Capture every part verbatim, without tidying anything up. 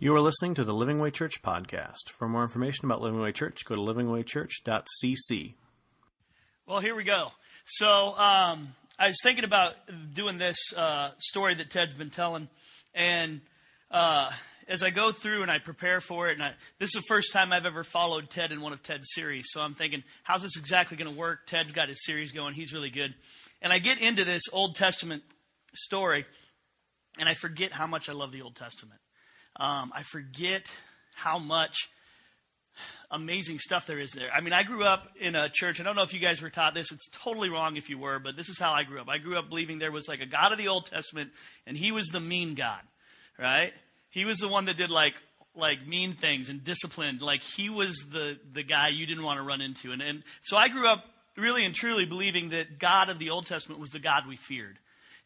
You are listening to the Living Way Church podcast. For more information about Living Way Church, go to living way church dot c c. Well, here we go. So um, I was thinking about doing this uh, story that Ted's been telling, and uh, as I go through and I prepare for it, and I, this is the first time I've ever followed Ted in one of Ted's series, so I'm thinking, how's this exactly going to work? Ted's got his series going. He's really good. And I get into this Old Testament story, and I forget how much I love the Old Testament. Um, I forget how much amazing stuff there is there. I mean, I grew up in a church. I don't know if you guys were taught this. It's totally wrong if you were, but this is how I grew up. I grew up believing there was like a God of the Old Testament, and he was the mean God, right? He was the one that did like like mean things and disciplined. Like he was the, the guy you didn't want to run into. And, and so I grew up really and truly believing that God of the Old Testament was the God we feared.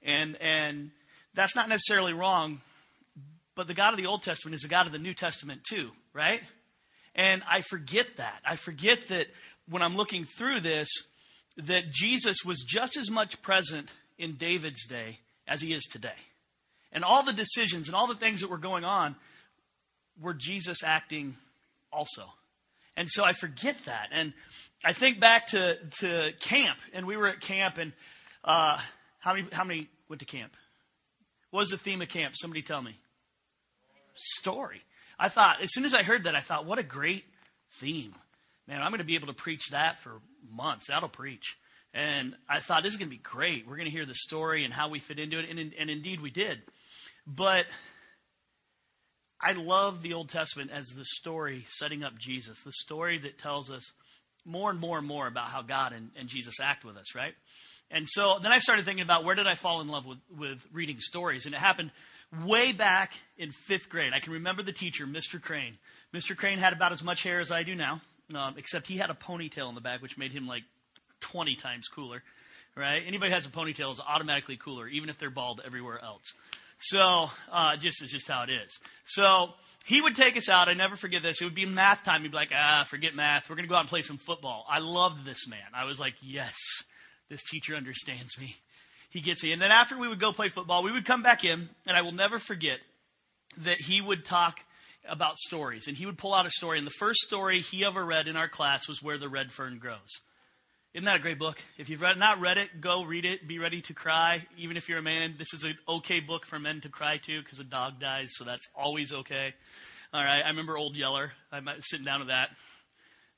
And and that's not necessarily wrong. But the God of the Old Testament is the God of the New Testament too, right? And I forget that. I forget that when I'm looking through this, that Jesus was just as much present in David's day as he is today. And all the decisions and all the things that were going on were Jesus acting also. And so I forget that. And I think back to, to camp, and we were at camp, and uh, how many how many went to camp? What was the theme of camp? Somebody tell me. Story. I thought, as soon as I heard that, I thought, what a great theme. Man, I'm going to be able to preach that for months. That'll preach. And I thought, this is going to be great. We're going to hear the story and how we fit into it. And, and indeed we did. But I love the Old Testament as the story setting up Jesus, the story that tells us more and more and more about how God and, and Jesus act with us, right? And so then I started thinking about where did I fall in love with, with reading stories? And it happened way back in fifth grade. I can remember the teacher, Mister Crane. Mister Crane had about as much hair as I do now, um, except he had a ponytail in the back, which made him like twenty times cooler, right? Anybody who has a ponytail is automatically cooler, even if they're bald everywhere else. So uh, just is just how it is. So he would take us out. I never forget this. It would be math time. He'd be like, ah, forget math. We're going to go out and play some football. I loved this man. I was like, yes, this teacher understands me. He gets me. And then after we would go play football, we would come back in, and I will never forget that he would talk about stories. And he would pull out a story. And the first story he ever read in our class was Where the Red Fern Grows. Isn't that a great book? If you've read, not read it, go read it. Be ready to cry. Even if you're a man, this is an okay book for men to cry to because a dog dies, so that's always okay. All right, I remember Old Yeller. I'm sitting down with that.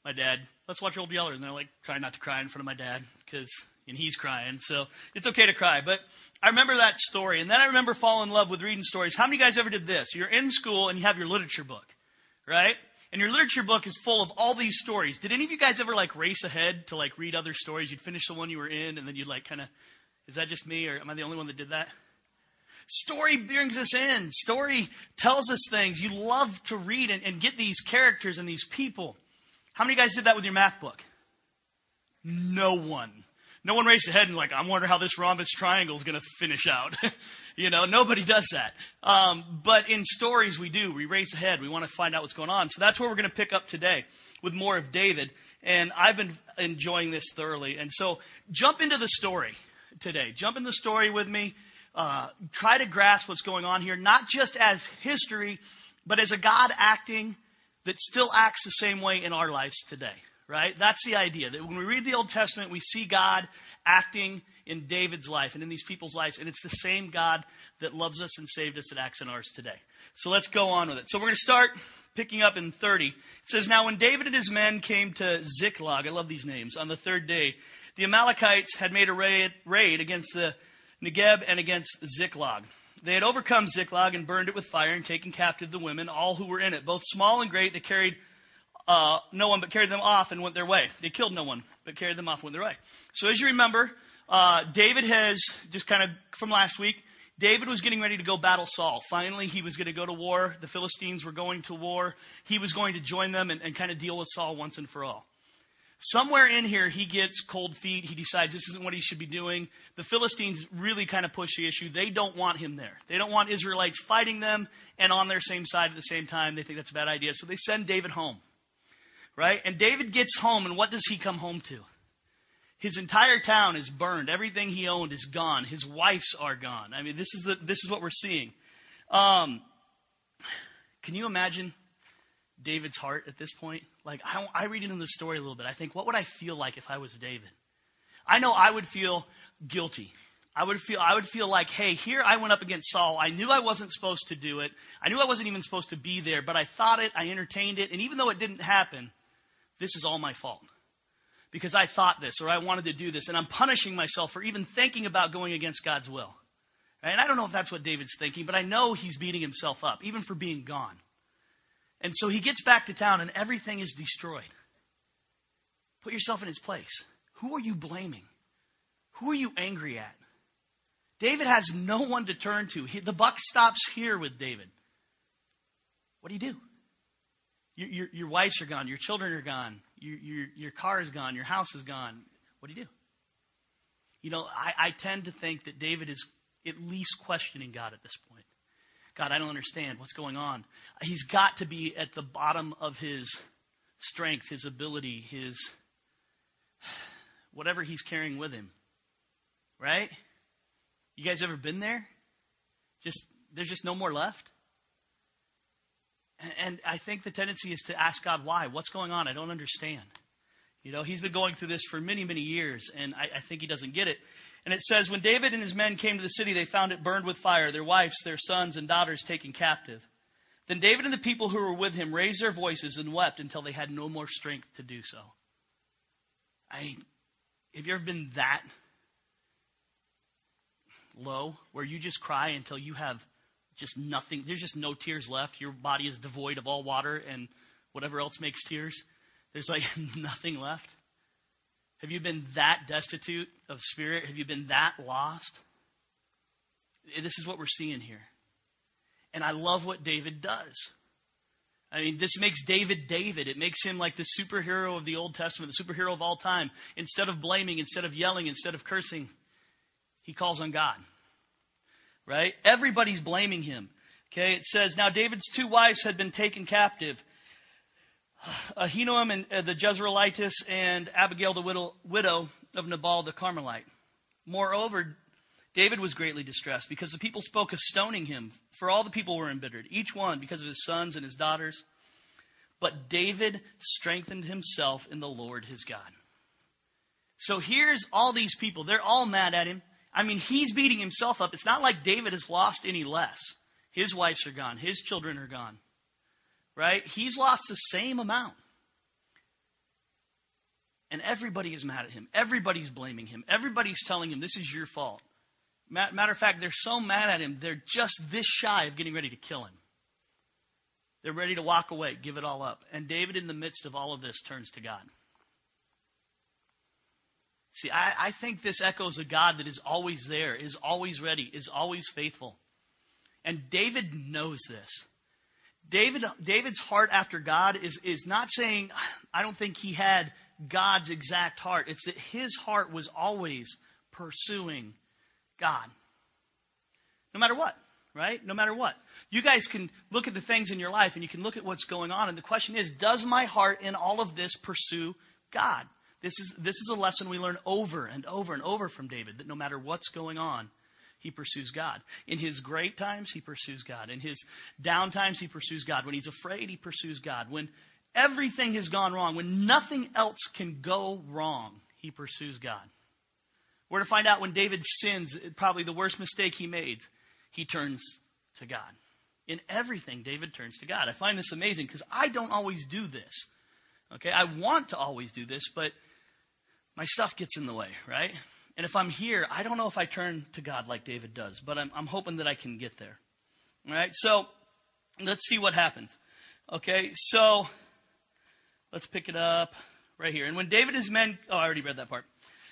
My dad, let's watch Old Yeller. And they're like, try not to cry in front of my dad because... And he's crying, so it's okay to cry. But I remember that story, and then I remember falling in love with reading stories. How many of you guys ever did this? You're in school, and you have your literature book, right? And your literature book is full of all these stories. Did any of you guys ever, like, race ahead to, like, read other stories? You'd finish the one you were in, and then you'd, like, kind of, is that just me, or am I the only one that did that? Story brings us in. Story tells us things. You love to read and, and get these characters and these people. How many of you guys did that with your math book? No one. No one raced ahead and like, I wonder how this rhombus triangle is going to finish out. You know, nobody does that. Um, but in stories, we do. We race ahead. We want to find out what's going on. So that's where we're going to pick up today with more of David. And I've been enjoying this thoroughly. And so jump into the story today. Jump into the story with me. Uh, try to grasp what's going on here, not just as history, but as a God acting that still acts the same way in our lives today. Right? That's the idea, that when we read the Old Testament, we see God acting in David's life and in these people's lives. And it's the same God that loves us and saved us that acts in ours today. So let's go on with it. So we're going to start picking up in thirty. It says, now when David and his men came to Ziklag, I love these names, on the third day, the Amalekites had made a raid against the Negev and against Ziklag. They had overcome Ziklag and burned it with fire and taken captive the women, all who were in it, both small and great. They carried Uh, no one but carried them off and went their way. They killed no one but carried them off and went their way. So as you remember, uh, David has, just kind of from last week, David was getting ready to go battle Saul. Finally, he was going to go to war. The Philistines were going to war. He was going to join them and, and kind of deal with Saul once and for all. Somewhere in here, he gets cold feet. He decides this isn't what he should be doing. The Philistines really kind of push the issue. They don't want him there. They don't want Israelites fighting them and on their same side at the same time. They think that's a bad idea. So they send David home. Right? And David gets home, and what does he come home to? His entire town is burned. Everything he owned is gone. His wives are gone. I mean, this is the, this is what we're seeing. Um, Can you imagine David's heart at this point? Like, I, I read into the story a little bit. I think, what would I feel like if I was David? I know I would feel guilty. I would feel I would feel like, hey, here I went up against Saul. I knew I wasn't supposed to do it. I knew I wasn't even supposed to be there, but I thought it, I entertained it, and even though it didn't happen, this is all my fault. Because I thought this, or I wanted to do this, and I'm punishing myself for even thinking about going against God's will. And I don't know if that's what David's thinking, but I know he's beating himself up, even for being gone. And so he gets back to town, and everything is destroyed. Put yourself in his place. Who are you blaming? Who are you angry at? David has no one to turn to. He, the buck stops here with David. What do you do? Your, your, your wives are gone. Your children are gone. Your, your, your car is gone. Your house is gone. What do you do? You know, I, I tend to think that David is at least questioning God at this point. God, I don't understand what's going on. He's got to be at the bottom of his strength, his ability, his whatever he's carrying with him. Right? You guys ever been there? Just there's just no more left. And, and I think the tendency is to ask God why. What's going on? I don't understand. You know, he's been going through this for many, many years, and I, I think he doesn't get it. And it says, when David and his men came to the city, they found it burned with fire, their wives, their sons, and daughters taken captive. Then David and the people who were with him raised their voices and wept until they had no more strength to do so. I, have you ever been that low, where you just cry until you have just nothing? There's just no tears left. Your body is devoid of all water and whatever else makes tears. There's like nothing left. Have you been that destitute of spirit? Have you been that lost? This is what we're seeing here. And I love what David does. I mean, this makes David David. It makes him like the superhero of the Old Testament, the superhero of all time. Instead of blaming, instead of yelling, instead of cursing, he calls on God, right? Everybody's blaming him, okay? It says, now David's two wives had been taken captive, Ahinoam and uh, the Jezreelitess, and Abigail, the widow, widow of Nabal the Carmelite. Moreover, David was greatly distressed because the people spoke of stoning him, for all the people were embittered, each one because of his sons and his daughters. But David strengthened himself in the Lord his God. So here's all these people. They're all mad at him. I mean, he's beating himself up. It's not like David has lost any less. His wives are gone. His children are gone. Right? He's lost the same amount. And everybody is mad at him. Everybody's blaming him. Everybody's telling him, this is your fault. Matter of fact, they're so mad at him, they're just this shy of getting ready to kill him. They're ready to walk away, give it all up. And David, in the midst of all of this, turns to God. See, I, I think this echoes a God that is always there, is always ready, is always faithful. And David knows this. David, David's heart after God is, is not saying, I don't think he had God's exact heart. It's that his heart was always pursuing God. No matter what, right? No matter what. You guys can look at the things in your life and you can look at what's going on. And the question is, does my heart in all of this pursue God? This is this is a lesson we learn over and over and over from David, that no matter what's going on, he pursues God. In his great times, he pursues God. In his down times, he pursues God. When he's afraid, he pursues God. When everything has gone wrong, when nothing else can go wrong, he pursues God. We're to find out when David sins, probably the worst mistake he made, he turns to God. In everything, David turns to God. I find this amazing because I don't always do this. Okay, I want to always do this, but my stuff gets in the way, right? And if I'm here, I don't know if I turn to God like David does, but I'm, I'm hoping that I can get there. All right, so let's see what happens. Okay, so let's pick it up right here. And when David and his men, oh, I already read that part.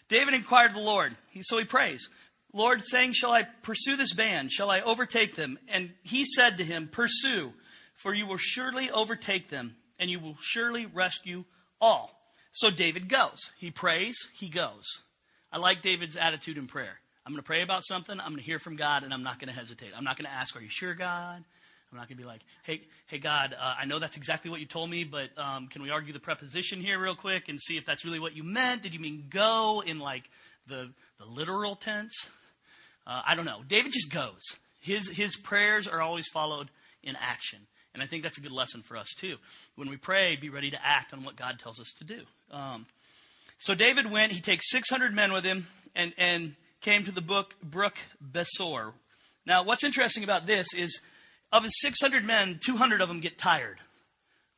David inquired of the Lord. He, so he prays, Lord, saying, shall I pursue this band? Shall I overtake them? And he said to him, pursue, for you will surely overtake them, and you will surely rescue all. So David goes. He prays, he goes. I like David's attitude in prayer. I'm going to pray about something, I'm going to hear from God, and I'm not going to hesitate. I'm not going to ask, are you sure, God? I'm not going to be like, hey, hey, God, uh, I know that's exactly what you told me, but um, can we argue the preposition here real quick and see if that's really what you meant? Did you mean go in like the the literal tense? Uh, I don't know. David just goes. His, his prayers are always followed in action. And I think that's a good lesson for us too. When we pray, be ready to act on what God tells us to do. Um, so David went, he takes six hundred men with him and, and came to the book, Brook Besor. Now, what's interesting about this is of his six hundred men, two hundred of them get tired.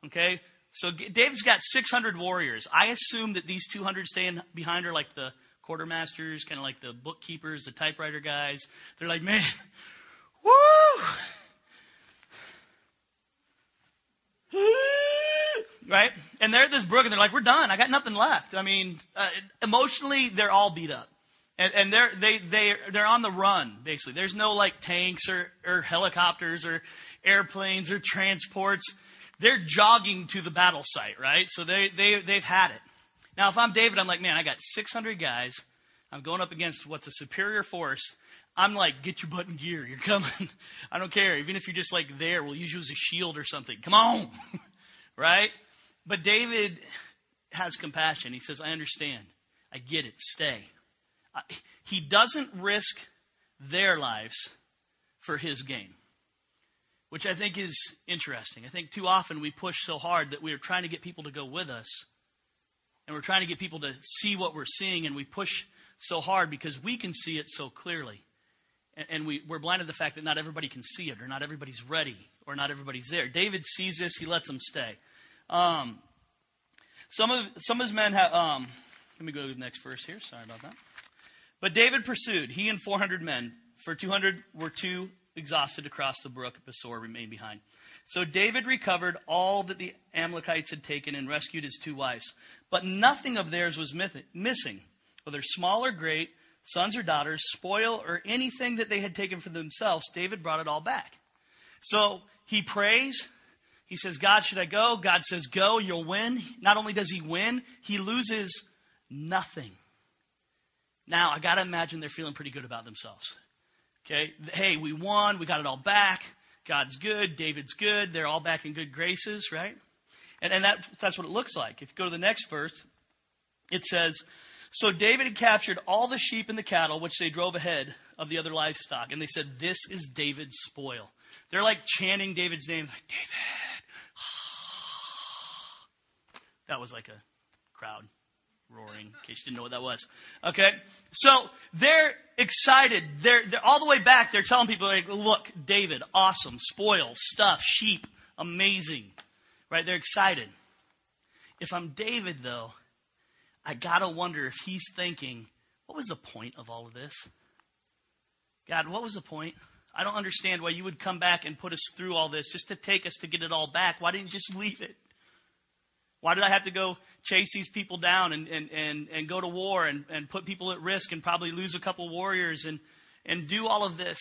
Okay? So David's got six hundred warriors. I assume that these two hundred staying behind are like the quartermasters, kind of like the bookkeepers, the typewriter guys. They're like, man, woo! Right? And they're at this brook, and they're like, we're done. I got nothing left. I mean, uh, emotionally, they're all beat up. And, and they're, they, they, they're on the run, basically. There's no, like, tanks or, or helicopters or airplanes or transports. They're jogging to the battle site, right? So they, they, they've had it. Now, if I'm David, I'm like, man, I got six hundred guys. I'm going up against what's a superior force. I'm like, get your butt in gear. You're coming. I don't care. Even if you're just, like, there, we'll use you as a shield or something. Come on. Right? But David has compassion. He says, I understand. I get it. Stay. I, he doesn't risk their lives for his gain, which I think is interesting. I think too often we push so hard that we are trying to get people to go with us, and we're trying to get people to see what we're seeing, and we push so hard because we can see it so clearly. And, and we, we're blinded to the fact that not everybody can see it, or not everybody's ready, or not everybody's there. David sees this. He lets them stay. Um, some of some of his men have... Um, let me go to the next verse here. Sorry about that. But David pursued, he and four hundred men, for two hundred were too exhausted to cross the brook. Besor remained behind. So David recovered all that the Amalekites had taken and rescued his two wives. But nothing of theirs was missing, whether small or great, sons or daughters, spoil, or anything that they had taken for themselves. David brought it all back. So he prays. He says, God, should I go? God says, go, you'll win. Not only does he win, he loses nothing. Now, I got to imagine they're feeling pretty good about themselves. Okay, hey, we won. We got it all back. God's good. David's good. They're all back in good graces, right? And, and that, that's what it looks like. If you go to the next verse, it says, so David had captured all the sheep and the cattle, which they drove ahead of the other livestock. And they said, this is David's spoil. They're like chanting David's name, like, David. That was like a crowd roaring, in case you didn't know what that was. Okay, so they're excited. They're, they're all the way back. They're telling people, like, look, David, awesome, spoil, stuff, sheep, amazing. Right, they're excited. If I'm David, though, I got to wonder if he's thinking, what was the point of all of this? God, what was the point? I don't understand why you would come back and put us through all this just to take us to get it all back. Why didn't you just leave it? Why did I have to go chase these people down and, and, and, and go to war and, and put people at risk and probably lose a couple warriors and, and do all of this?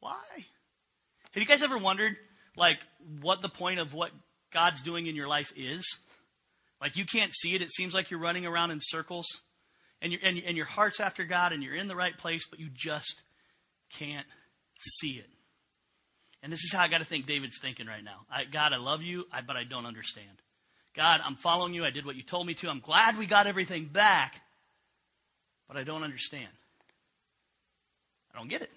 Why? Have you guys ever wondered, like, what the point of what God's doing in your life is? Like, you can't see it. It seems like you're running around in circles and, you're, and, and your heart's after God and you're in the right place, but you just can't see it. And this is how I got to think David's thinking right now. I, God, I love you, I, but I don't understand. God, I'm following you. I did what you told me to. I'm glad we got everything back, but I don't understand. I don't get it.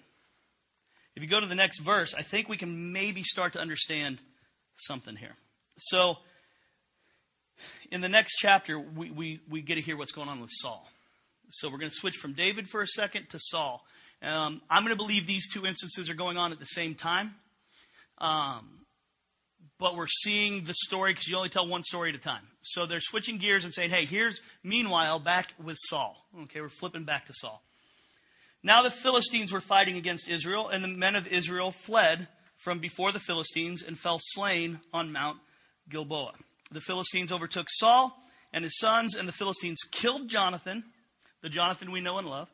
If you go to the next verse, I think we can maybe start to understand something here. So in the next chapter, we, we, we get to hear what's going on with Saul. So we're going to switch from David for a second to Saul. Um, I'm going to believe these two instances are going on at the same time. Um But we're seeing the story because you only tell one story at a time. So they're switching gears and saying, hey, here's, meanwhile, back with Saul. Okay, we're flipping back to Saul. Now the Philistines were fighting against Israel, and the men of Israel fled from before the Philistines and fell slain on Mount Gilboa. The Philistines overtook Saul and his sons, and the Philistines killed Jonathan, the Jonathan we know and love,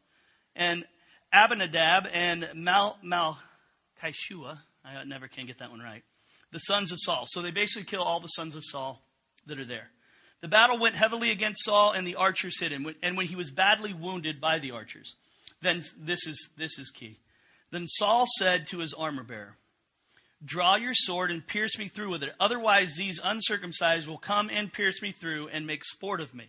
and Abinadab and Mal, Malchishua. I never can get that one right. The sons of Saul. So they basically kill all the sons of Saul that are there. The battle went heavily against Saul, and the archers hit him. And when he was badly wounded by the archers, then this is this is key. Then Saul said to his armor bearer, "Draw your sword and pierce me through with it. Otherwise, these uncircumcised will come and pierce me through and make sport of me."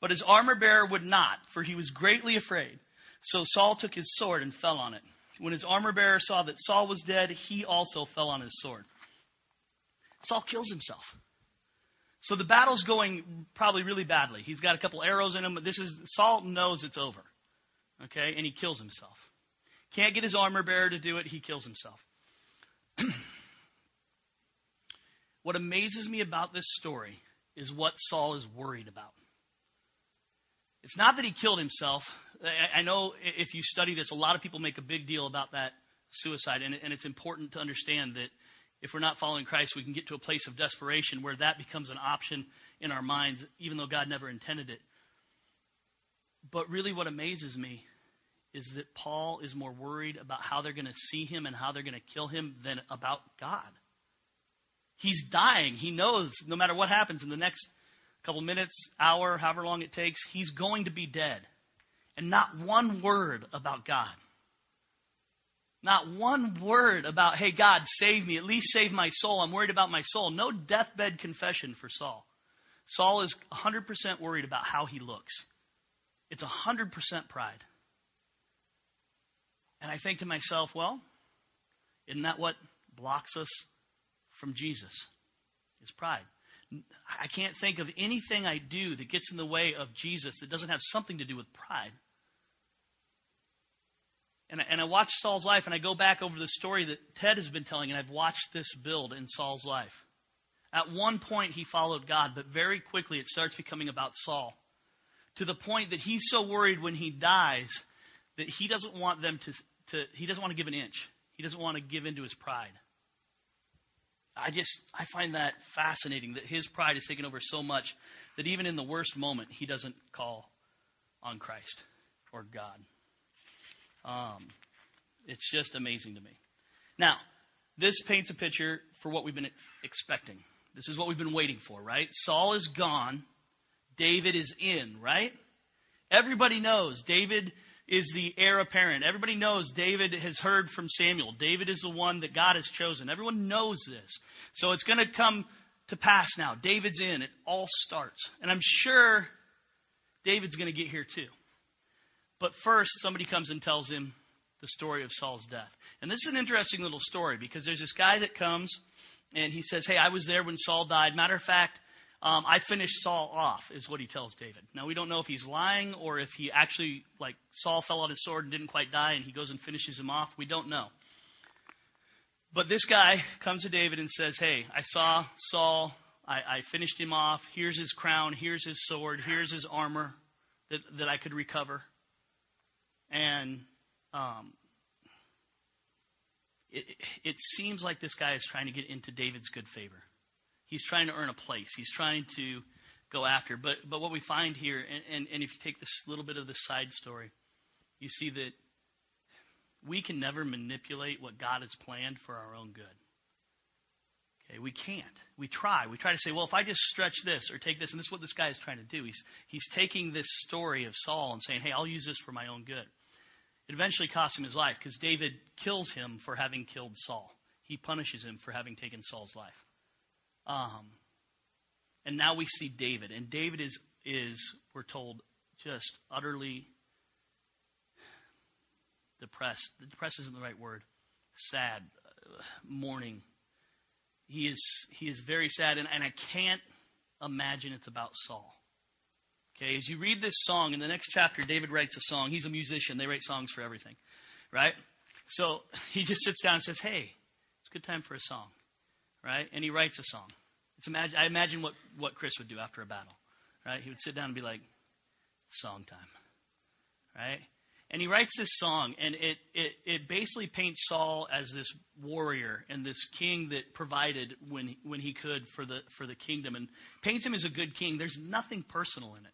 But his armor bearer would not, for he was greatly afraid. So Saul took his sword and fell on it. When his armor bearer saw that Saul was dead, he also fell on his sword. Saul kills himself. So the battle's going probably really badly. He's got a couple arrows in him, but this is Saul knows it's over. Okay, and he kills himself. Can't get his armor bearer to do it. He kills himself. What amazes me about this story is what Saul is worried about. It's not that he killed himself. I know if you study this, a lot of people make a big deal about that suicide. And it's important to understand that if we're not following Christ, we can get to a place of desperation where that becomes an option in our minds, even though God never intended it. But really what amazes me is that Paul is more worried about how they're going to see him and how they're going to kill him than about God. He's dying. He knows no matter what happens in the next couple minutes, hour, however long it takes, he's going to be dead. And not one word about God. Not one word about, hey, God, save me. At least save my soul. I'm worried about my soul. No deathbed confession for Saul. Saul is one hundred percent worried about how he looks. It's one hundred percent pride. And I think to myself, well, isn't that what blocks us from Jesus? It's pride. I can't think of anything I do that gets in the way of Jesus that doesn't have something to do with pride. And I, and I watch Saul's life, and I go back over the story that Ted has been telling, and I've watched this build in Saul's life. At one point, he followed God, but very quickly it starts becoming about Saul, to the point that he's so worried when he dies that he doesn't want them to, to he doesn't want to give an inch. He doesn't want to give in to his pride. I just, I find that fascinating that his pride has taken over so much that even in the worst moment, he doesn't call on Christ or God. Um, it's just amazing to me. Now, this paints a picture for what we've been expecting. This is what we've been waiting for, right? Saul is gone. David is in, right? Everybody knows David is the heir apparent. Everybody knows David has heard from Samuel. David is the one that God has chosen. Everyone knows this. So it's going to come to pass now. David's in. It all starts. And I'm sure David's going to get here too. But first, somebody comes and tells him the story of Saul's death. And this is an interesting little story because there's this guy that comes and he says, hey, I was there when Saul died. Matter of fact, Um, I finished Saul off, is what he tells David. Now, we don't know if he's lying or if he actually, like, Saul fell on his sword and didn't quite die and he goes and finishes him off. We don't know. But this guy comes to David and says, hey, I saw Saul. I, I finished him off. Here's his crown. Here's his sword. Here's his armor that, that I could recover. And um, it, it seems like this guy is trying to get into David's good favor. He's trying to earn a place. He's trying to go after. But but what we find here, and, and, and if you take this little bit of the side story, you see that we can never manipulate what God has planned for our own good. Okay, we can't. We try. We try to say, well, if I just stretch this or take this, and this is what this guy is trying to do. He's, he's taking this story of Saul and saying, hey, I'll use this for my own good. It eventually costs him his life because David kills him for having killed Saul. He punishes him for having taken Saul's life. Um, and now we see David, and David is, is, we're told, just utterly depressed. Depressed isn't the right word. Sad, uh, mourning. He is, he is very sad, and, and I can't imagine it's about Saul. Okay, as you read this song, in the next chapter, David writes a song. He's a musician. They write songs for everything, right? So he just sits down and says, hey, it's a good time for a song. Right? And he writes a song. It's imagine, I imagine what, what Chris would do after a battle. Right? He would sit down and be like, song time. Right? And he writes this song, and it, it, it basically paints Saul as this warrior and this king that provided when when he could for the for the kingdom, and paints him as a good king. There's nothing personal in it.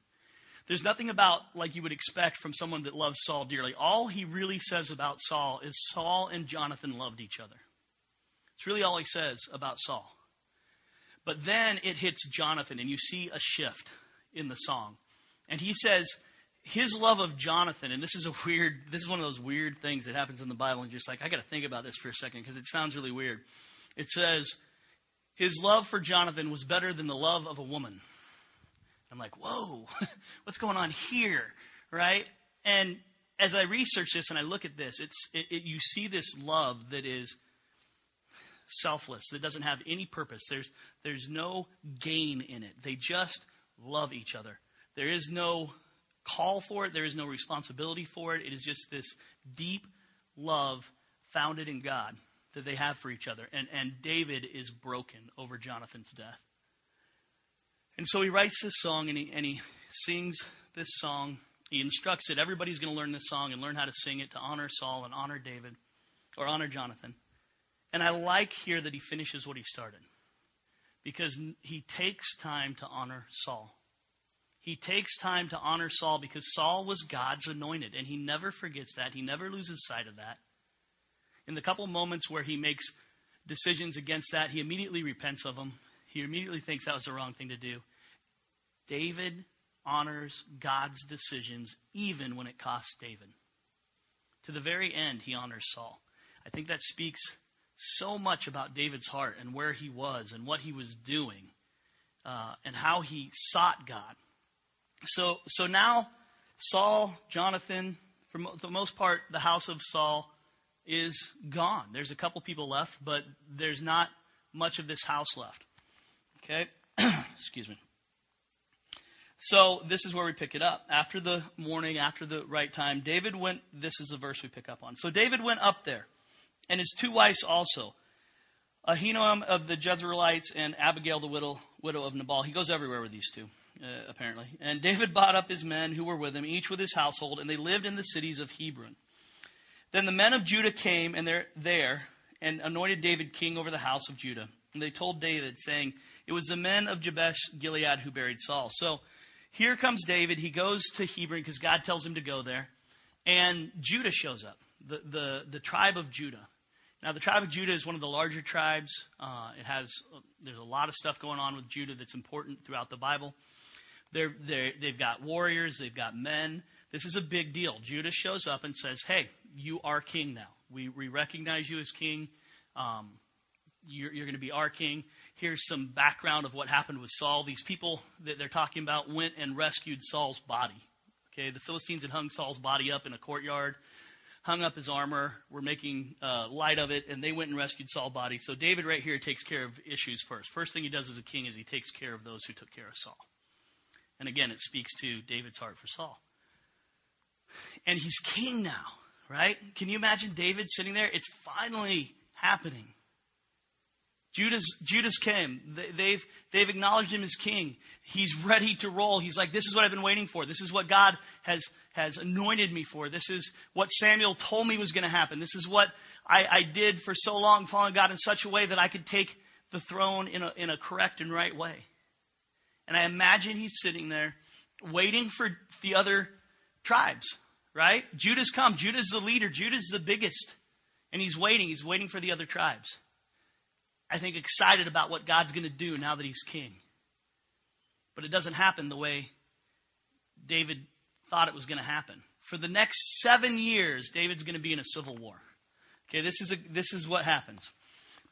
There's nothing about like you would expect from someone that loves Saul dearly. All he really says about Saul is Saul and Jonathan loved each other. It's really all he says about Saul. But then it hits Jonathan, and you see a shift in the song. And he says his love of Jonathan, and this is a weird, this is one of those weird things that happens in the Bible, and just like, I got to think about this for a second because it sounds really weird. It says his love for Jonathan was better than the love of a woman. I'm like, whoa, what's going on here, right? And as I research this and I look at this, it's it, it, you see this love that is selfless, that doesn't have any purpose. There's, there's no gain in it. They just love each other. There is no call for it. There is no responsibility for it. It is just this deep love founded in God that they have for each other. And, and David is broken over Jonathan's death. And so he writes this song, and he, and he sings this song. He instructs it. Everybody's going to learn this song and learn how to sing it to honor Saul and honor David, or honor Jonathan. And I like here that he finishes what he started, because he takes time to honor Saul. He takes time to honor Saul because Saul was God's anointed, and he never forgets that. He never loses sight of that. In the couple moments where he makes decisions against that, he immediately repents of them. He immediately thinks that was the wrong thing to do. David honors God's decisions even when it costs David. To the very end, he honors Saul. I think that speaks so much about David's heart and where he was and what he was doing, uh, and how he sought God. So, so now Saul, Jonathan, for mo- the most part, the house of Saul is gone. There's a couple people left, but there's not much of this house left. Okay? Excuse me. So this is where we pick it up. After the morning, after the right time, David went, this is the verse we pick up on. So David went up there, and his two wives also, Ahinoam of the Jezreelites and Abigail, the widow, widow of Nabal. He goes everywhere with these two, uh, apparently. And David bought up his men who were with him, each with his household, and they lived in the cities of Hebron. Then the men of Judah came, and they're there, and anointed David king over the house of Judah. And they told David, saying, it was the men of Jabesh Gilead who buried Saul. So here comes David. He goes to Hebron because God tells him to go there. And Judah shows up, the, the, the tribe of Judah. Now, the tribe of Judah is one of the larger tribes. Uh, it has there's a lot of stuff going on with Judah that's important throughout the Bible. They're, they're, they've got warriors. They've got men. This is a big deal. Judah shows up and says, hey, you are king now. We, we recognize you as king. Um, you're you're going to be our king. Here's some background of what happened with Saul. These people that they're talking about went and rescued Saul's body. Okay, the Philistines had hung Saul's body up in a courtyard, hung up his armor, were making uh, light of it, and they went and rescued Saul's body. So David right here takes care of issues first. First thing he does as a king is he takes care of those who took care of Saul. And again, it speaks to David's heart for Saul. And he's king now, right? Can you imagine David sitting there? It's finally happening. Judas, Judas came. They, they've, they've acknowledged him as king. He's ready to roll. He's like, this is what I've been waiting for. This is what God has, has anointed me for. This is what Samuel told me was going to happen. This is what I, I did for so long, following God in such a way that I could take the throne in a, in a correct and right way. And I imagine he's sitting there waiting for the other tribes, right? Judah's come. Judah's the leader. Judah's the biggest. And he's waiting. He's waiting for the other tribes. I think, excited about what God's going to do now that he's king. But it doesn't happen the way David thought it was going to happen. For the next seven years, David's going to be in a civil war. Okay, this is a, this is what happens.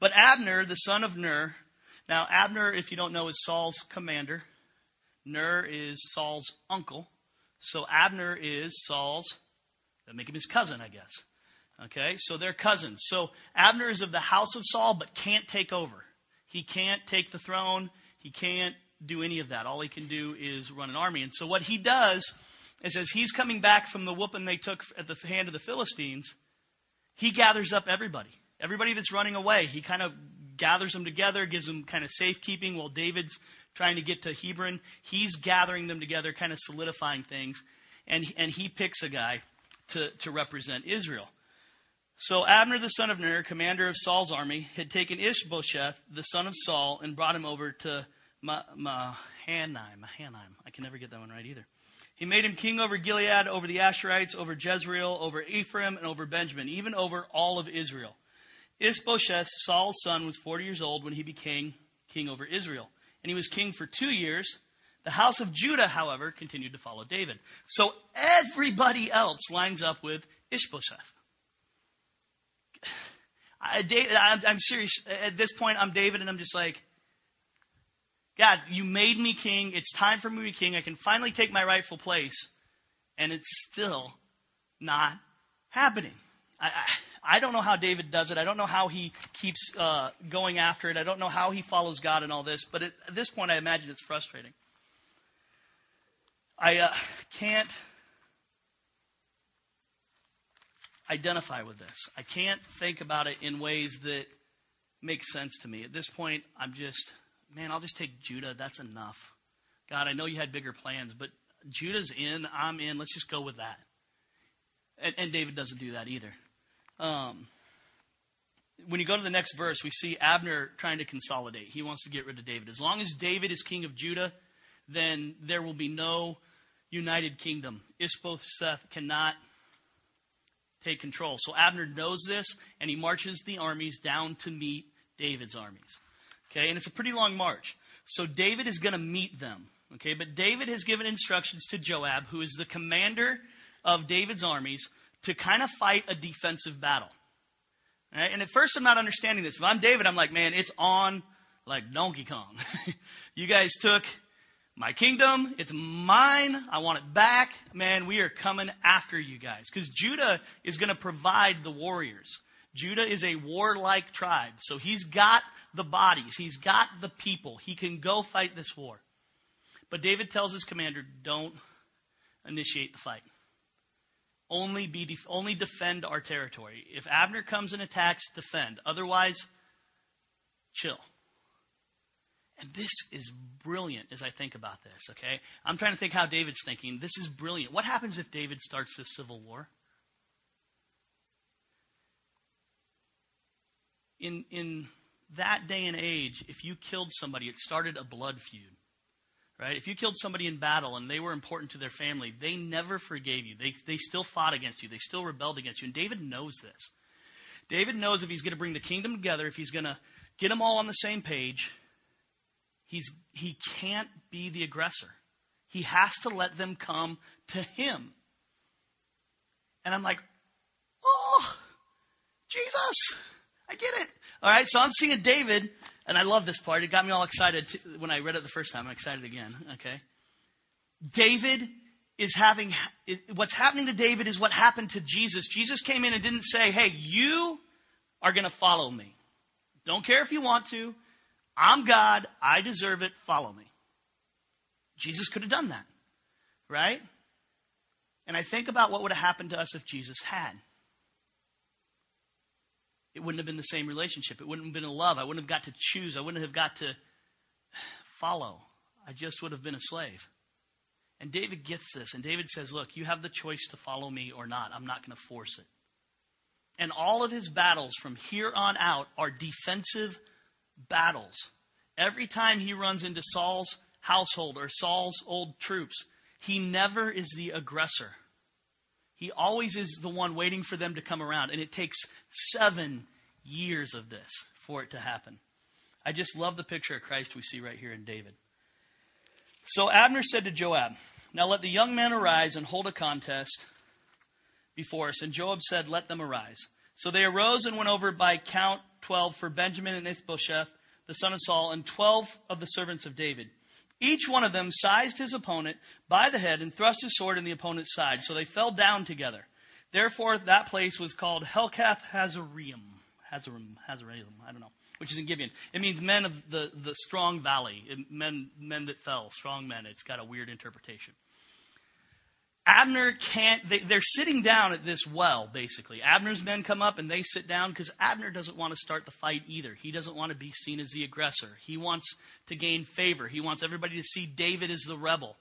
But Abner, the son of Ner, now Abner, if you don't know, is Saul's commander. Ner is Saul's uncle. So Abner is Saul's, that'll make him his cousin, I guess. Okay, so they're cousins. So Abner is of the house of Saul, but can't take over. He can't take the throne. He can't do any of that. All he can do is run an army. And so what he does is, as he's coming back from the whooping they took at the hand of the Philistines, he gathers up everybody. Everybody that's running away, he kind of gathers them together, gives them kind of safekeeping while David's trying to get to Hebron. He's gathering them together, kind of solidifying things. And, and he picks a guy to, to represent Israel. So Abner, the son of Ner, commander of Saul's army, had taken Ishbosheth, the son of Saul, and brought him over to Mahanaim. Mahanaim. I can never get that one right either. He made him king over Gilead, over the Asherites, over Jezreel, over Ephraim, and over Benjamin, even over all of Israel. Ishbosheth, Saul's son, was forty years old when he became king over Israel. And he was king for two years. The house of Judah, however, continued to follow David. So everybody else lines up with Ishbosheth. I, David, I'm, I'm serious. At this point, I'm David, and I'm just like, God, you made me king. It's time for me to be king. I can finally take my rightful place, and it's still not happening. I, I, I don't know how David does it. I don't know how he keeps uh, going after it. I don't know how he follows God and all this. But at, at this point, I imagine it's frustrating. I uh, can't identify with this. I can't think about it in ways that make sense to me. At this point, I'm just, man, I'll just take Judah. That's enough. God, I know you had bigger plans, but Judah's in. I'm in. Let's just go with that. And, and David doesn't do that either. Um, when you go to the next verse, we see Abner trying to consolidate. He wants to get rid of David. As long as David is king of Judah, then there will be no united kingdom. Ishbosheth cannot take control. So Abner knows this, and he marches the armies down to meet David's armies. Okay, and it's a pretty long march. So David is going to meet them. Okay, but David has given instructions to Joab, who is the commander of David's armies, to kind of fight a defensive battle. All right? And at first I'm not understanding this. If I'm David, I'm like, man, it's on like Donkey Kong. You guys took my kingdom. It's mine. I want it back. Man, we are coming after you guys. Because Judah is going to provide the warriors. Judah is a warlike tribe. So he's got the bodies. He's got the people. He can go fight this war. But David tells his commander, don't initiate the fight. Only be def- only defend our territory. If Abner comes and attacks, defend. Otherwise, chill. And this is brilliant as I think about this, okay? I'm trying to think how David's thinking. This is brilliant. What happens if David starts this civil war? In in that day and age, if you killed somebody, it started a blood feud. Right? If you killed somebody in battle and they were important to their family, they never forgave you. They they still fought against you. They still rebelled against you. And David knows this. David knows if he's going to bring the kingdom together, if he's going to get them all on the same page, he's he can't be the aggressor. He has to let them come to him. And I'm like, oh, Jesus, I get it. All right, so I'm seeing David. And I love this part. It got me all excited when I read it the first time. I'm excited again. Okay. David is having, what's happening to David is what happened to Jesus. Jesus came in and didn't say, hey, you are going to follow me. Don't care if you want to. I'm God. I deserve it. Follow me. Jesus could have done that. Right? And I think about what would have happened to us if Jesus had. It wouldn't have been the same relationship. It wouldn't have been a love. I wouldn't have got to choose. I wouldn't have got to follow. I just would have been a slave. And David gets this. And David says, look, you have the choice to follow me or not. I'm not going to force it. And all of his battles from here on out are defensive battles. Every time he runs into Saul's household or Saul's old troops, he never is the aggressor. He always is the one waiting for them to come around. And it takes seven years of this for it to happen. I just love the picture of Christ we see right here in David. So Abner said to Joab, now let the young men arise and hold a contest before us. And Joab said, let them arise. So they arose and went over by count twelve for Benjamin and Ishbosheth, the son of Saul, and twelve of the servants of David. Each one of them seized his opponent by the head and thrust his sword in the opponent's side. So they fell down together. Therefore, that place was called Helkath Hazarim. Hazarim, Hazarim, I don't know, which is in Gibeon. It means men of the, the strong valley, it, men, men that fell, strong men. It's got a weird interpretation. Abner can't, they, they're sitting down at this well, basically. Abner's men come up and they sit down because Abner doesn't want to start the fight either. He doesn't want to be seen as the aggressor. He wants to gain favor. He wants everybody to see David as the rebel.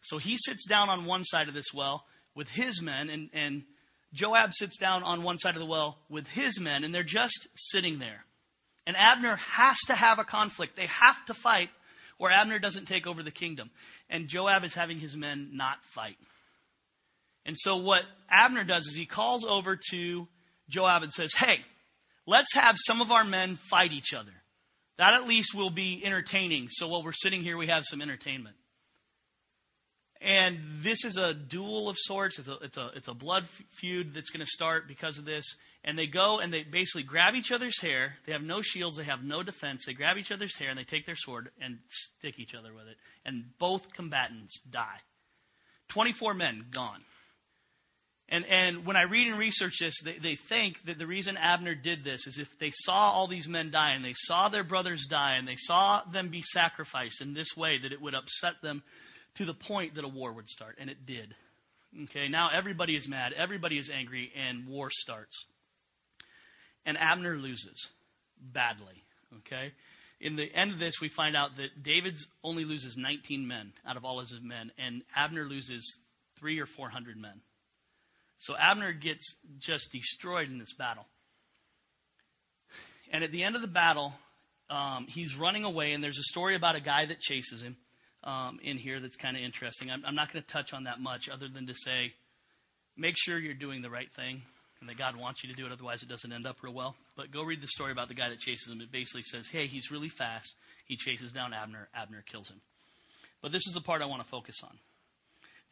So he sits down on one side of this well with his men, and, and Joab sits down on one side of the well with his men, and they're just sitting there. And Abner has to have a conflict. They have to fight, or Abner doesn't take over the kingdom. And Joab is having his men not fight. And so what Abner does is he calls over to Joab and says, hey, let's have some of our men fight each other. That at least will be entertaining. So while we're sitting here, we have some entertainment. And this is a duel of sorts. It's a, it's a, it's a blood feud that's going to start because of this. And they go and they basically grab each other's hair. They have no shields. They have no defense. They grab each other's hair and they take their sword and stick each other with it. And both combatants die. twenty-four men gone. And and when I read and research this, they, they think that the reason Abner did this is if they saw all these men die and they saw their brothers die and they saw them be sacrificed in this way, that it would upset them to the point that a war would start. And it did. Okay, now everybody is mad, everybody is angry, and war starts. And Abner loses badly. Okay, in the end of this, we find out that David only loses nineteen men out of all his men, and Abner loses three or four hundred men. So Abner gets just destroyed in this battle. And at the end of the battle, um, he's running away, and there's a story about a guy that chases him um, in here that's kind of interesting. I'm, I'm not going to touch on that much other than to say, make sure you're doing the right thing and that God wants you to do it, otherwise it doesn't end up real well. But go read the story about the guy that chases him. It basically says, hey, he's really fast. He chases down Abner. Abner kills him. But this is the part I want to focus on.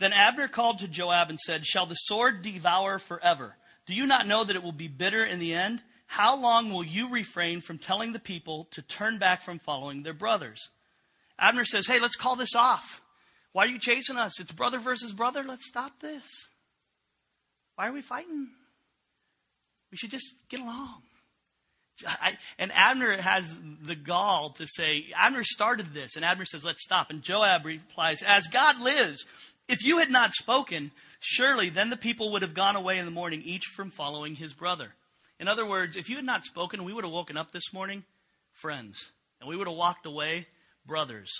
Then Abner called to Joab and said, shall the sword devour forever? Do you not know that it will be bitter in the end? How long will you refrain from telling the people to turn back from following their brothers? Abner says, hey, let's call this off. Why are you chasing us? It's brother versus brother. Let's stop this. Why are we fighting? We should just get along. I, and Abner has the gall to say, Abner started this. And Abner says, let's stop. And Joab replies, as God lives, if you had not spoken, surely then the people would have gone away in the morning, each from following his brother. In other words, if you had not spoken, we would have woken up this morning friends. And we would have walked away brothers,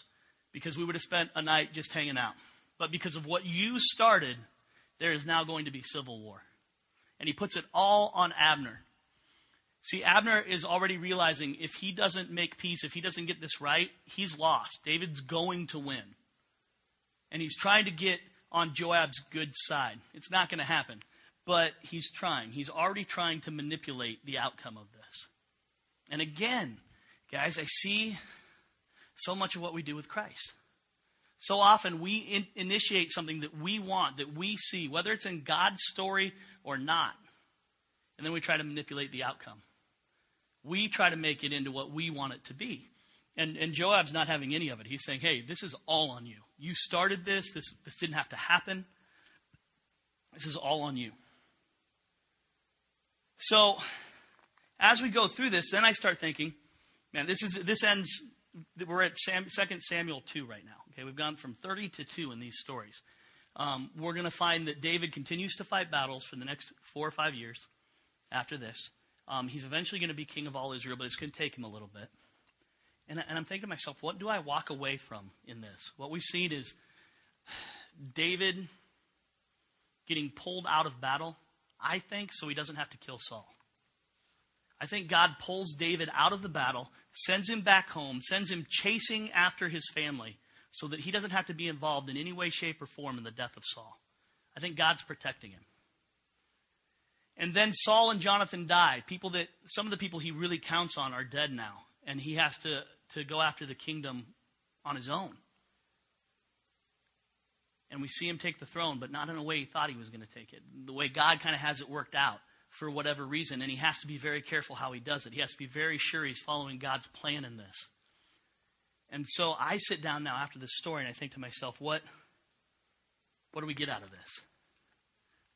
because we would have spent a night just hanging out. But because of what you started, there is now going to be civil war. And he puts it all on Abner. See, Abner is already realizing if he doesn't make peace, if he doesn't get this right, he's lost. David's going to win. And he's trying to get on Joab's good side. It's not going to happen. But he's trying. He's already trying to manipulate the outcome of this. And again, guys, I see so much of what we do with Christ. So often we in- initiate something that we want, that we see, whether it's in God's story or not. And then we try to manipulate the outcome. We try to make it into what we want it to be. And, and Joab's not having any of it. He's saying, hey, this is all on you. You started this. This this didn't have to happen. This is all on you. So as we go through this, then I start thinking, man, this is this ends, we're at Second Samuel two right now. Okay, we've gone from thirty to two in these stories. Um, we're going to find that David continues to fight battles for the next four or five years after this. Um, he's eventually going to be king of all Israel, but it's going to take him a little bit. And I'm thinking to myself, what do I walk away from in this? What we've seen is David getting pulled out of battle, I think, so he doesn't have to kill Saul. I think God pulls David out of the battle, sends him back home, sends him chasing after his family so that he doesn't have to be involved in any way, shape, or form in the death of Saul. I think God's protecting him. And then Saul and Jonathan die. People that some of the people he really counts on are dead now. And he has to, to go after the kingdom on his own. And we see him take the throne, but not in a way he thought he was going to take it. The way God kind of has it worked out for whatever reason. And he has to be very careful how he does it. He has to be very sure he's following God's plan in this. And so I sit down now after this story and I think to myself, what, what do we get out of this?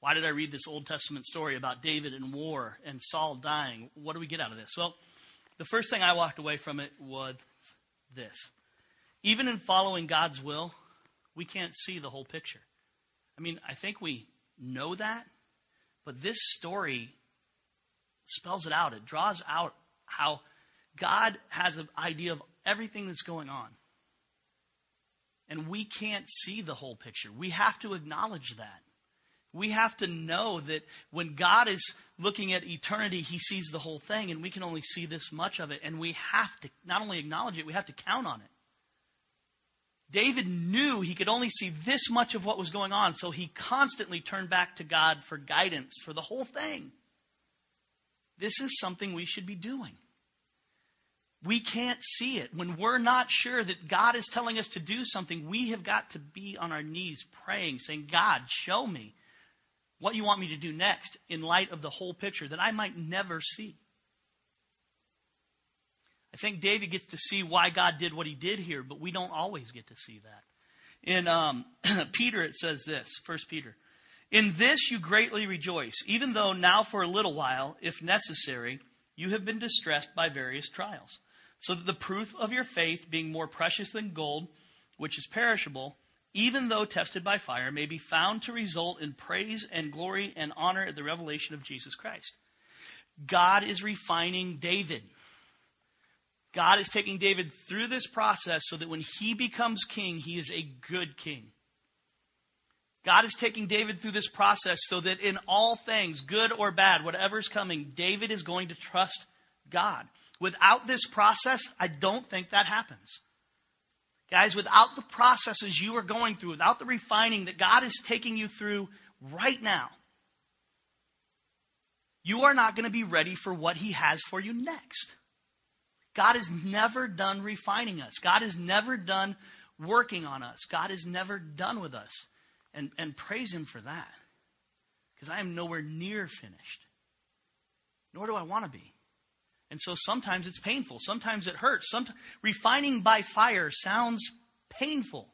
Why did I read this Old Testament story about David and war and Saul dying? What do we get out of this? Well, the first thing I walked away from it was this. Even in following God's will, we can't see the whole picture. I mean, I think we know that, but this story spells it out. It draws out how God has an idea of everything that's going on. And we can't see the whole picture. We have to acknowledge that. We have to know that when God is looking at eternity, he sees the whole thing, and we can only see this much of it. And we have to not only acknowledge it, we have to count on it. David knew he could only see this much of what was going on, so he constantly turned back to God for guidance for the whole thing. This is something we should be doing. We can't see it. When we're not sure that God is telling us to do something, we have got to be on our knees praying, saying, God, show me what you want me to do next in light of the whole picture that I might never see. I think David gets to see why God did what he did here, but we don't always get to see that. In um, Peter, it says this, First Peter. In this you greatly rejoice, even though now for a little while, if necessary, you have been distressed by various trials, so that the proof of your faith, being more precious than gold, which is perishable, even though tested by fire, may be found to result in praise and glory and honor at the revelation of Jesus Christ. God is refining David. God is taking David through this process so that when he becomes king, he is a good king. God is taking David through this process so that in all things, good or bad, whatever's coming, David is going to trust God. Without this process, I don't think that happens. Guys, without the processes you are going through, without the refining that God is taking you through right now, you are not going to be ready for what he has for you next. God is never done refining us. God is never done working on us. God is never done with us. And, and praise him for that. Because I am nowhere near finished. Nor do I want to be. And so sometimes it's painful. Sometimes it hurts. Some, refining by fire sounds painful.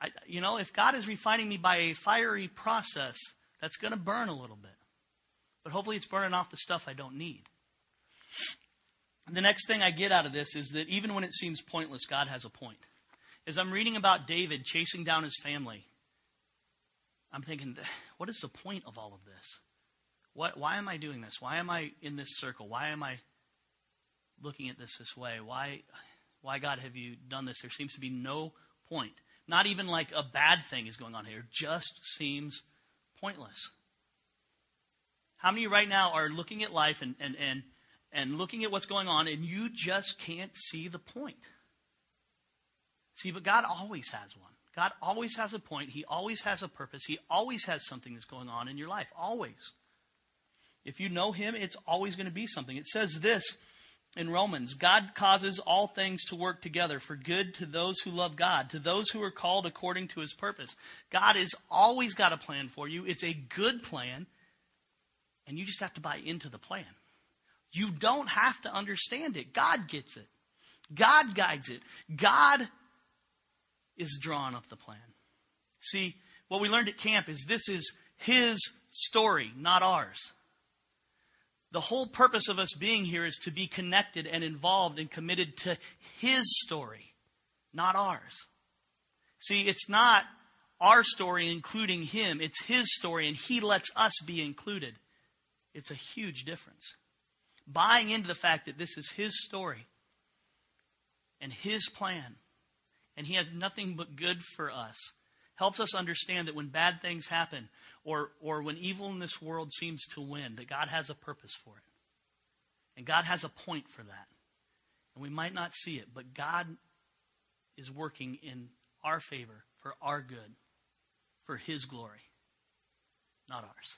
I, you know, if God is refining me by a fiery process, that's going to burn a little bit. But hopefully it's burning off the stuff I don't need. The next thing I get out of this is that even when it seems pointless, God has a point. As I'm reading about David chasing down his family, I'm thinking, what is the point of all of this? What? Why am I doing this? Why am I in this circle? Why am I looking at this this way? Why, why God, have you done this? There seems to be no point. Not even like a bad thing is going on here. It just seems pointless. How many right now are looking at life and and and And looking at what's going on, and you just can't see the point? See, but God always has one. God always has a point. He always has a purpose. He always has something that's going on in your life. Always. If you know him, it's always going to be something. It says this in Romans: God causes all things to work together for good to those who love God, to those who are called according to his purpose. God has always got a plan for you. It's a good plan, and you just have to buy into the plan. You don't have to understand it. God gets it. God guides it. God is drawing up the plan. See, what we learned at camp is this is his story, not ours. The whole purpose of us being here is to be connected and involved and committed to his story, not ours. See, it's not our story including him. It's his story, and he lets us be included. It's a huge difference. Buying into the fact that this is his story and his plan, and he has nothing but good for us, helps us understand that when bad things happen or or when evil in this world seems to win, that God has a purpose for it. And God has a point for that. And we might not see it, but God is working in our favor for our good, for his glory, not ours.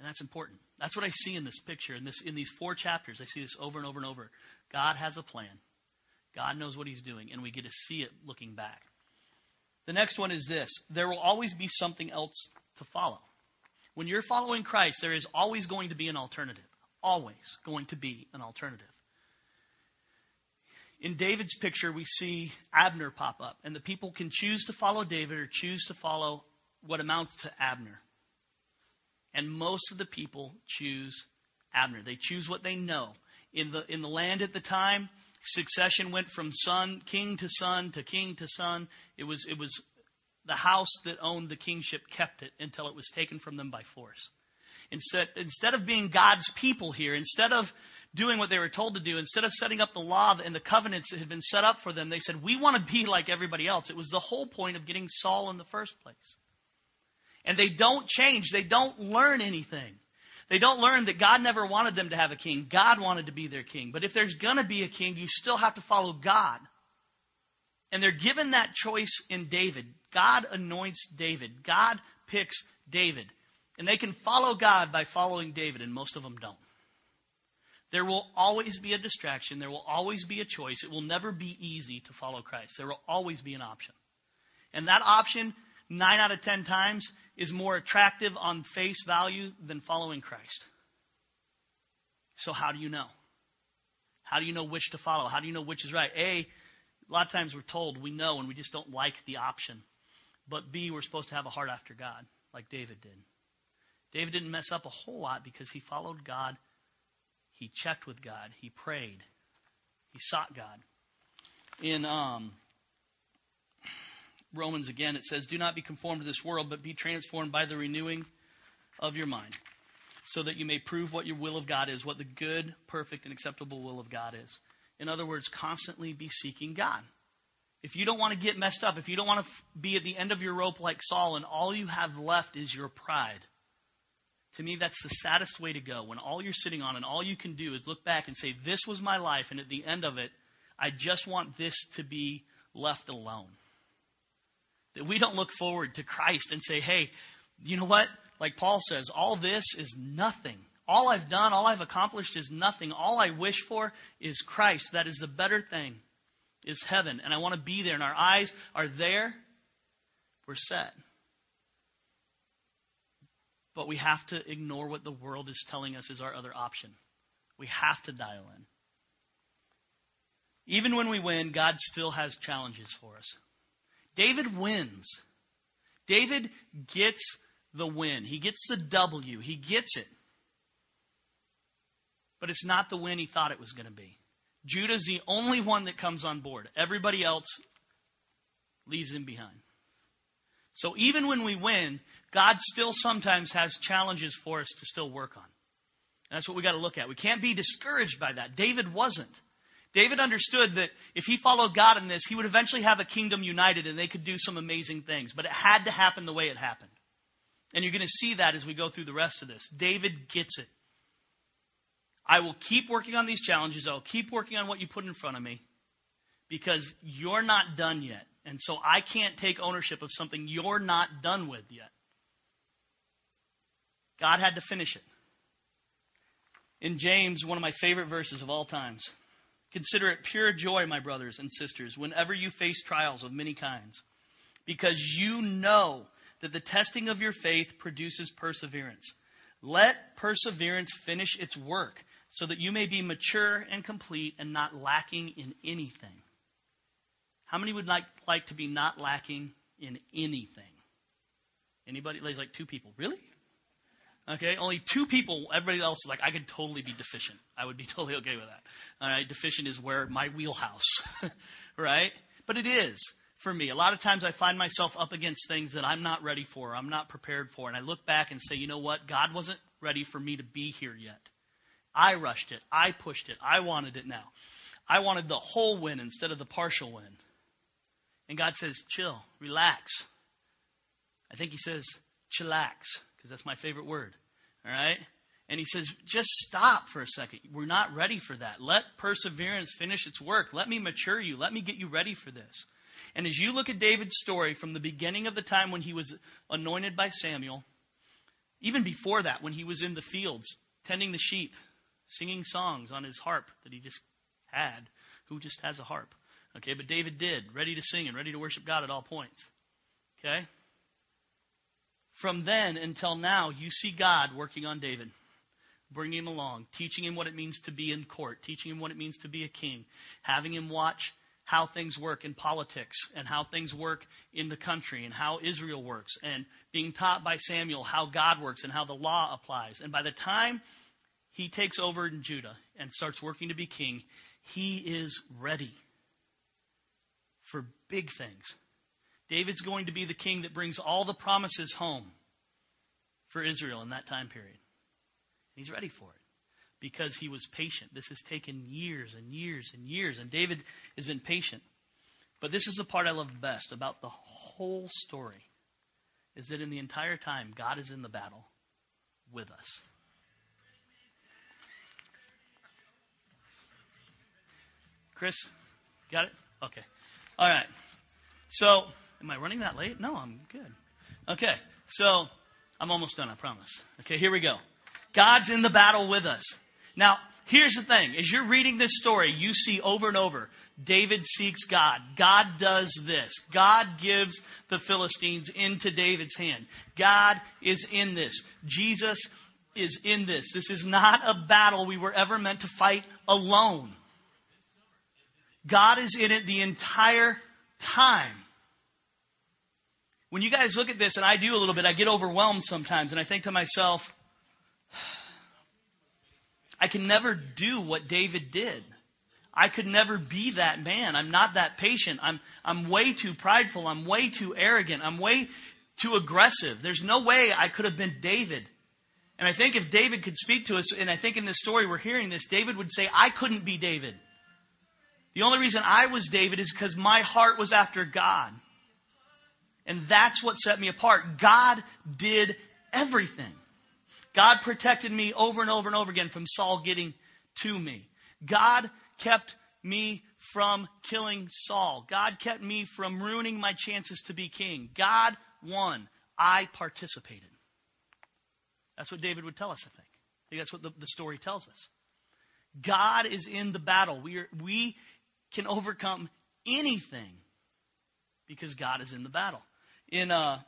And that's important. That's what I see in this picture. In this, in these four chapters, I see this over and over and over. God has a plan. God knows what he's doing, and we get to see it looking back. The next one is this: there will always be something else to follow. When you're following Christ, there is always going to be an alternative. Always going to be an alternative. In David's picture, we see Abner pop up, and the people can choose to follow David or choose to follow what amounts to Abner. And most of the people choose Abner. They choose what they know. In the in the land at the time, succession went from son, king to son to king to son. It was it was the house that owned the kingship kept it until it was taken from them by force. Instead, instead of being God's people here, instead of doing what they were told to do, instead of setting up the law and the covenants that had been set up for them, they said, we want to be like everybody else. It was the whole point of getting Saul in the first place. And they don't change. They don't learn anything. They don't learn that God never wanted them to have a king. God wanted to be their king. But if there's going to be a king, you still have to follow God. And they're given that choice in David. God anoints David. God picks David. And they can follow God by following David, and most of them don't. There will always be a distraction. There will always be a choice. It will never be easy to follow Christ. There will always be an option. And that option, nine out of ten times, is more attractive on face value than following Christ. So how do you know? How do you know which to follow? How do you know which is right? A, a lot of times we're told we know and we just don't like the option. But B, we're supposed to have a heart after God. like David did. David didn't mess up a whole lot because he followed God. He checked with God. He prayed. He sought God. In um, Romans again, it says, "Do not be conformed to this world, but be transformed by the renewing of your mind, so that you may prove what your will of God is, what the good, perfect, and acceptable will of God is." In other words, constantly be seeking God. If you don't want to get messed up, if you don't want to be at the end of your rope like Saul and all you have left is your pride, to me, that's the saddest way to go, when all you're sitting on and all you can do is look back and say, this was my life, and at the end of it, I just want this to be left alone. That we don't look forward to Christ and say, hey, you know what? Like Paul says, all this is nothing. All I've done, all I've accomplished is nothing. All I wish for is Christ. That is the better thing, is heaven. And I want to be there. And our eyes are there. We're set. But we have to ignore what the world is telling us is our other option. We have to dial in. Even when we win, God still has challenges for us. David wins. David gets the win. He gets the W. He gets it. But it's not the win he thought it was going to be. Judah's the only one that comes on board. Everybody else leaves him behind. So even when we win, God still sometimes has challenges for us to still work on. And that's what we got to look at. We can't be discouraged by that. David wasn't. David understood that if he followed God in this, he would eventually have a kingdom united and they could do some amazing things. But it had to happen the way it happened. And you're going to see that as we go through the rest of this. David gets it. I will keep working on these challenges. I'll keep working on what you put in front of me because you're not done yet. And so I can't take ownership of something you're not done with yet. God had to finish it. In James, one of my favorite verses of all times, "Consider it pure joy, my brothers and sisters, whenever you face trials of many kinds, because you know that the testing of your faith produces perseverance. Let perseverance finish its work, so that you may be mature and complete and not lacking in anything." How many would like, like to be not lacking in anything? Anybody? There's like two people. Really? Okay, only two people. Everybody else is like, I could totally be deficient. I would be totally okay with that. All right, deficient is where my wheelhouse, right? But it is for me. A lot of times I find myself up against things that I'm not ready for, I'm not prepared for. And I look back and say, you know what? God wasn't ready for me to be here yet. I rushed it. I pushed it. I wanted it now. I wanted the whole win instead of the partial win. And God says, chill, relax. I think he says, chillax, because that's my favorite word, all right? And he says, just stop for a second. We're not ready for that. Let perseverance finish its work. Let me mature you. Let me get you ready for this. And as you look at David's story from the beginning of the time when he was anointed by Samuel, even before that, when he was in the fields, tending the sheep, singing songs on his harp that he just had. Who just has a harp? Okay, but David did, ready to sing and ready to worship God at all points. Okay? From then until now, you see God working on David, bringing him along, teaching him what it means to be in court, teaching him what it means to be a king, having him watch how things work in politics and how things work in the country and how Israel works, and being taught by Samuel how God works and how the law applies. And by the time he takes over in Judah and starts working to be king, he is ready for big things. David's going to be the king that brings all the promises home for Israel in that time period. He's ready for it because he was patient. This has taken years and years and years, and David has been patient. But this is the part I love best about the whole story, is that in the entire time, God is in the battle with us. Chris, got it? Okay. All right. So, am I running that late? No, I'm good. Okay, so I'm almost done, I promise. Okay, here we go. God's in the battle with us. Now, here's the thing. As you're reading this story, you see over and over, David seeks God. God does this. God gives the Philistines into David's hand. God is in this. Jesus is in this. This is not a battle we were ever meant to fight alone. God is in it the entire time. when you guys look at this, and I do a little bit, I get overwhelmed sometimes. And I think to myself, I can never do what David did. I could never be that man. I'm not that patient. I'm I'm way too prideful. I'm way too arrogant. I'm way too aggressive. There's no way I could have been David. And I think if David could speak to us, and I think in this story we're hearing this, David would say, I couldn't be David. The only reason I was David is because my heart was after God. And that's what set me apart. God did everything. God protected me over and over and over again from Saul getting to me. God kept me from killing Saul. God kept me from ruining my chances to be king. God won. I participated. That's what David would tell us, I think. I think that's what the, the story tells us. God is in the battle. We are, we can overcome anything because God is in the battle. In uh,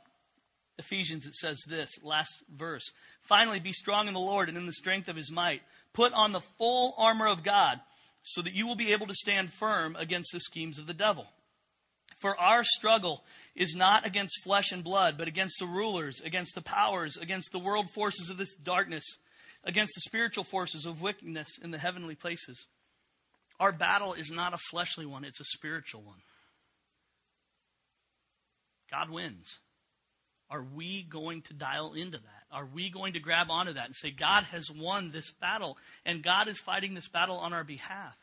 Ephesians, it says this, last verse. Finally, be strong in the Lord and in the strength of his might. Put on the full armor of God so that you will be able to stand firm against the schemes of the devil. For our struggle is not against flesh and blood, but against the rulers, against the powers, against the world forces of this darkness, against the spiritual forces of wickedness in the heavenly places. Our battle is not a fleshly one, it's a spiritual one. God wins. Are we going to dial into that? Are we going to grab onto that and say, God has won this battle, and God is fighting this battle on our behalf?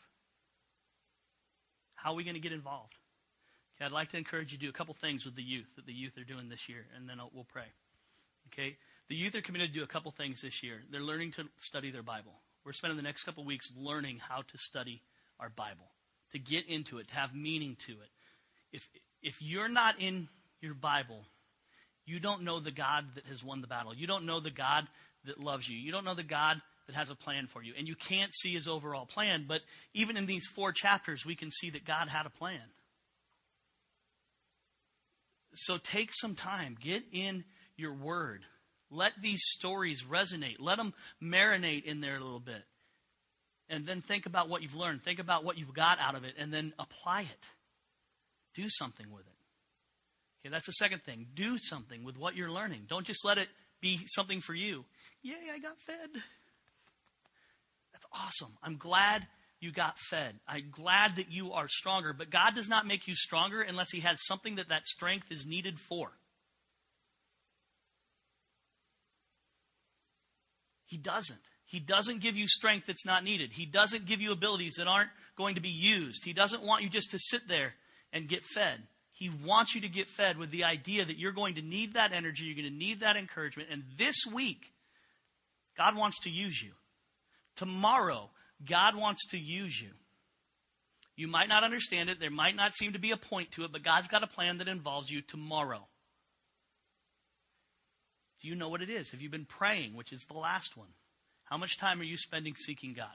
How are we going to get involved? Okay, I'd like to encourage you to do a couple things with the youth that the youth are doing this year, and then we'll pray. Okay? The youth are committed to do a couple things this year. They're learning to study their Bible. We're spending the next couple weeks learning how to study our Bible, to get into it, to have meaning to it. If if you're not in your Bible, you don't know the God that has won the battle. You don't know the God that loves you. You don't know the God that has a plan for you. And you can't see his overall plan, but even in these four chapters, we can see that God had a plan. So take some time. Get in your word. Let these stories resonate. Let them marinate in there a little bit. And then think about what you've learned. Think about what you've got out of it, and then apply it. Do something with it. Okay, that's the second thing. Do something with what you're learning. Don't just let it be something for you. Yay, I got fed. That's awesome. I'm glad you got fed. I'm glad that you are stronger. But God does not make you stronger unless he has something that that strength is needed for. He doesn't. He doesn't give you strength that's not needed. He doesn't give you abilities that aren't going to be used. He doesn't want you just to sit there and get fed. He wants you to get fed with the idea that you're going to need that energy, you're going to need that encouragement. And this week, God wants to use you. Tomorrow, God wants to use you. You might not understand it. There might not seem to be a point to it, but God's got a plan that involves you tomorrow. Do you know what it is? Have you been praying, which is the last one? How much time are you spending seeking God?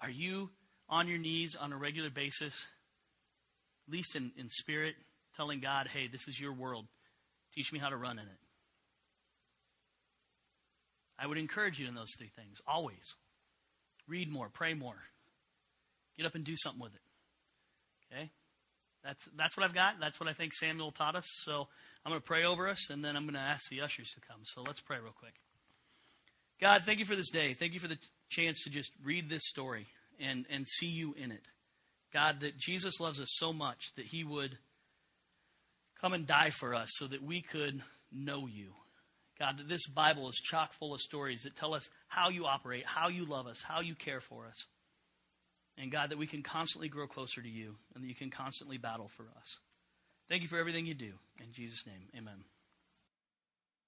Are you on your knees on a regular basis? At least in, in spirit, telling God, hey, this is your world. Teach me how to run in it. I would encourage you in those three things, always. Read more, pray more. Get up and do something with it. Okay? That's, that's what I've got. That's what I think Samuel taught us. So I'm going to pray over us, and then I'm going to ask the ushers to come. So let's pray real quick. God, thank you for this day. Thank you for the chance to just read this story and, and see you in it. God, that Jesus loves us so much that he would come and die for us so that we could know you. God, that this Bible is chock full of stories that tell us how you operate, how you love us, how you care for us. And God, that we can constantly grow closer to you and that you can constantly battle for us. Thank you for everything you do. In Jesus' name, amen.